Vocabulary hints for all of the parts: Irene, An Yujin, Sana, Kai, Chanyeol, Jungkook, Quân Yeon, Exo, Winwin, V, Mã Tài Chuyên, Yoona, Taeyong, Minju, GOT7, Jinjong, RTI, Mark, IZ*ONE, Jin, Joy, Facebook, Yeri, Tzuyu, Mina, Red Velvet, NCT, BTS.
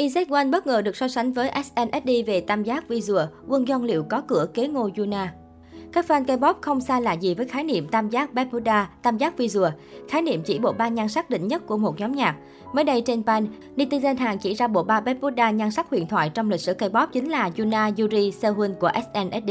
IZ*ONE bất ngờ được so sánh với SNSD về tam giác visual, Quân Yeon liệu có cửa kế ngôi Yoona? Các fan K-pop không xa lạ gì với khái niệm tam giác Bermuda, tam giác visual, khái niệm chỉ bộ ba nhan sắc đỉnh nhất của một nhóm nhạc. Mới đây trên Pan, netizen Hàn chỉ ra bộ ba Bermuda nhan sắc huyền thoại trong lịch sử K-pop chính là Yoona, Yuri, Sehun của SNSD.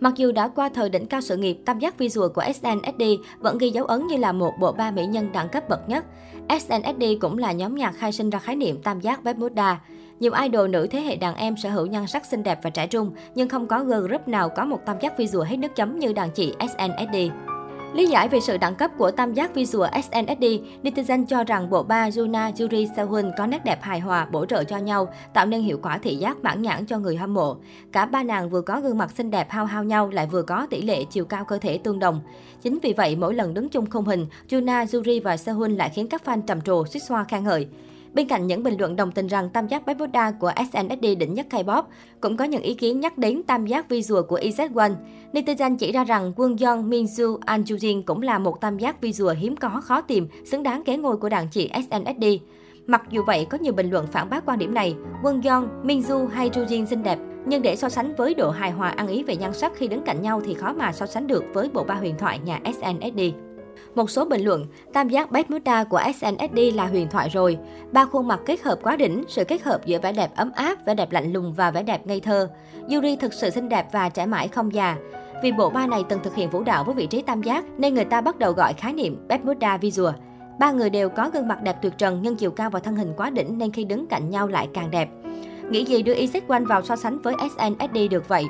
Mặc dù đã qua thời đỉnh cao sự nghiệp, tam giác visual của SNSD vẫn ghi dấu ấn như là một bộ ba mỹ nhân đẳng cấp bậc nhất. SNSD cũng là nhóm nhạc khai sinh ra khái niệm tam giác Bermuda. Nhiều idol nữ thế hệ đàn em sở hữu nhan sắc xinh đẹp và trẻ trung, nhưng không có group nào có một tam giác visual hết nước chấm như đàn chị SNSD. Lý giải về sự đẳng cấp của tam giác visual SNSD, netizen cho rằng bộ ba Yoona, Yuri, Sehun có nét đẹp hài hòa, bổ trợ cho nhau, tạo nên hiệu quả thị giác mãn nhãn cho người hâm mộ. Cả ba nàng vừa có gương mặt xinh đẹp hao hao nhau lại vừa có tỷ lệ chiều cao cơ thể tương đồng. Chính vì vậy, mỗi lần đứng chung khung hình, Yoona, Yuri và Sehun lại khiến các fan trầm trồ, suýt xoa khen ngợi. Bên cạnh những bình luận đồng tình rằng tam giác Bermuda của SNSD đỉnh nhất K-pop, cũng có những ý kiến nhắc đến tam giác visual của IZ*ONE. Netizen chỉ ra rằng Quân Yeon, Minju, An Yujin cũng là một tam giác visual hiếm có, khó tìm, xứng đáng kế ngôi của đàn chị SNSD. Mặc dù vậy, có nhiều bình luận phản bác quan điểm này. Quân Yeon, Minju hay Yujin xinh đẹp, nhưng để so sánh với độ hài hòa ăn ý về nhan sắc khi đứng cạnh nhau thì khó mà so sánh được với bộ ba huyền thoại nhà SNSD. Một số bình luận, tam giác Bermuda của SNSD là huyền thoại rồi. Ba khuôn mặt kết hợp quá đỉnh, sự kết hợp giữa vẻ đẹp ấm áp, vẻ đẹp lạnh lùng và vẻ đẹp ngây thơ. Yuri thực sự xinh đẹp và trẻ mãi không già. Vì bộ ba này từng thực hiện vũ đạo với vị trí tam giác nên người ta bắt đầu gọi khái niệm Bermuda visual. Ba người đều có gương mặt đẹp tuyệt trần nhưng chiều cao và thân hình quá đỉnh nên khi đứng cạnh nhau lại càng đẹp. Nghĩ gì đưa IZ*ONE vào so sánh với SNSD được vậy?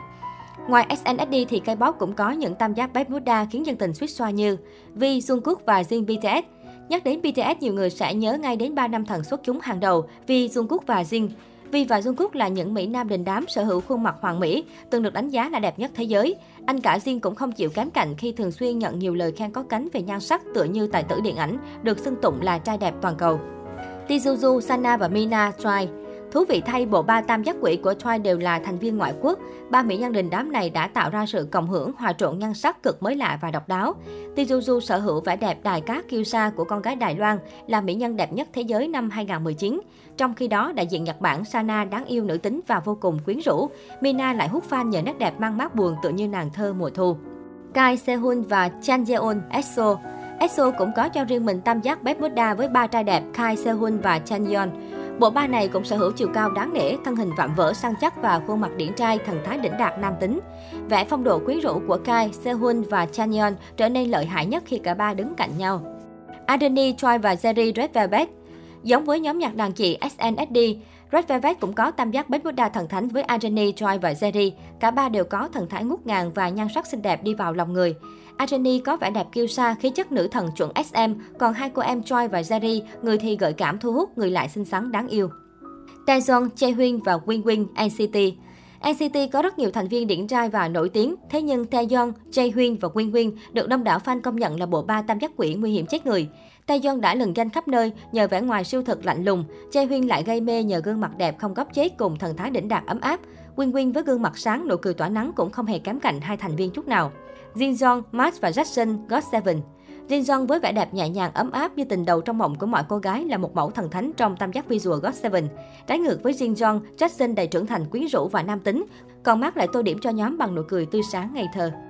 Ngoài SNSD thì K-pop cũng có những tam giác Bermuda khiến dân tình suýt xoa như V, Jungkook và Jin BTS. Nhắc đến BTS, nhiều người sẽ nhớ ngay đến 3 nam thần xuất chúng hàng đầu V, Jungkook và Jin. V và Jungkook là những mỹ nam đình đám sở hữu khuôn mặt hoàn mỹ, từng được đánh giá là đẹp nhất thế giới. Anh cả Jin cũng không chịu kém cạnh khi thường xuyên nhận nhiều lời khen có cánh về nhan sắc tựa như tài tử điện ảnh, được xưng tụng là trai đẹp toàn cầu. Tzuyu, Sana và Mina, Joy. Thú vị thay, bộ ba tam giác quỷ của Joy đều là thành viên ngoại quốc. Ba mỹ nhân đình đám này đã tạo ra sự cộng hưởng hòa trộn nhan sắc cực mới lạ và độc đáo. Tzuyu sở hữu vẻ đẹp đài cát kiêu sa của con gái Đài Loan, là mỹ nhân đẹp nhất thế giới năm 2019. Trong khi đó, đại diện Nhật Bản Sana đáng yêu nữ tính và vô cùng quyến rũ. Mina lại hút fan nhờ nét đẹp mang mát buồn tựa như nàng thơ mùa thu. Kai, Sehun và Chanyeol, Exo. Exo cũng có cho riêng mình tam giác Bermuda với ba trai đẹp Kai, Sehun và Chanyeol. Bộ ba này cũng sở hữu chiều cao đáng nể, thân hình vạm vỡ săn chắc và khuôn mặt điển trai, thần thái đỉnh đạt nam tính. Vẻ phong độ quyến rũ của Kai, Sehun và Chanyeol trở nên lợi hại nhất khi cả ba đứng cạnh nhau. Irene, Joy và Yeri, Red Velvet. Giống với nhóm nhạc đàn chị SNSD, Red Velvet cũng có tam giác Bermuda thần thánh với Irene, Joy và Yeri. Cả ba đều có thần thái ngút ngàn và nhan sắc xinh đẹp đi vào lòng người. Irene có vẻ đẹp kiêu sa, khí chất nữ thần chuẩn SM, còn hai cô em Joy và Yeri, người thì gợi cảm thu hút, người lại xinh xắn đáng yêu. Taeyong, Jaehyun và Winwin, NCT. NCT có rất nhiều thành viên điển trai và nổi tiếng, thế nhưng Taeyong, Jaehyun và Winwin được đông đảo fan công nhận là bộ ba tam giác quỷ nguy hiểm chết người. Taeyong đã lừng danh khắp nơi nhờ vẻ ngoài siêu thực lạnh lùng, Jaehyun lại gây mê nhờ gương mặt đẹp không góc chết cùng thần thái đỉnh đạt ấm áp. Winwin với gương mặt sáng, nụ cười tỏa nắng cũng không hề kém cạnh hai thành viên chút nào. Jinjong, Mark và Jackson, GOT7. Jinjong với vẻ đẹp nhẹ nhàng ấm áp như tình đầu trong mộng của mọi cô gái là một mẫu thần thánh trong tam giác visual GOT7. Trái ngược với Jinjong, Jackson đầy trưởng thành quyến rũ và nam tính, còn Mark lại tô điểm cho nhóm bằng nụ cười tươi sáng ngây thơ.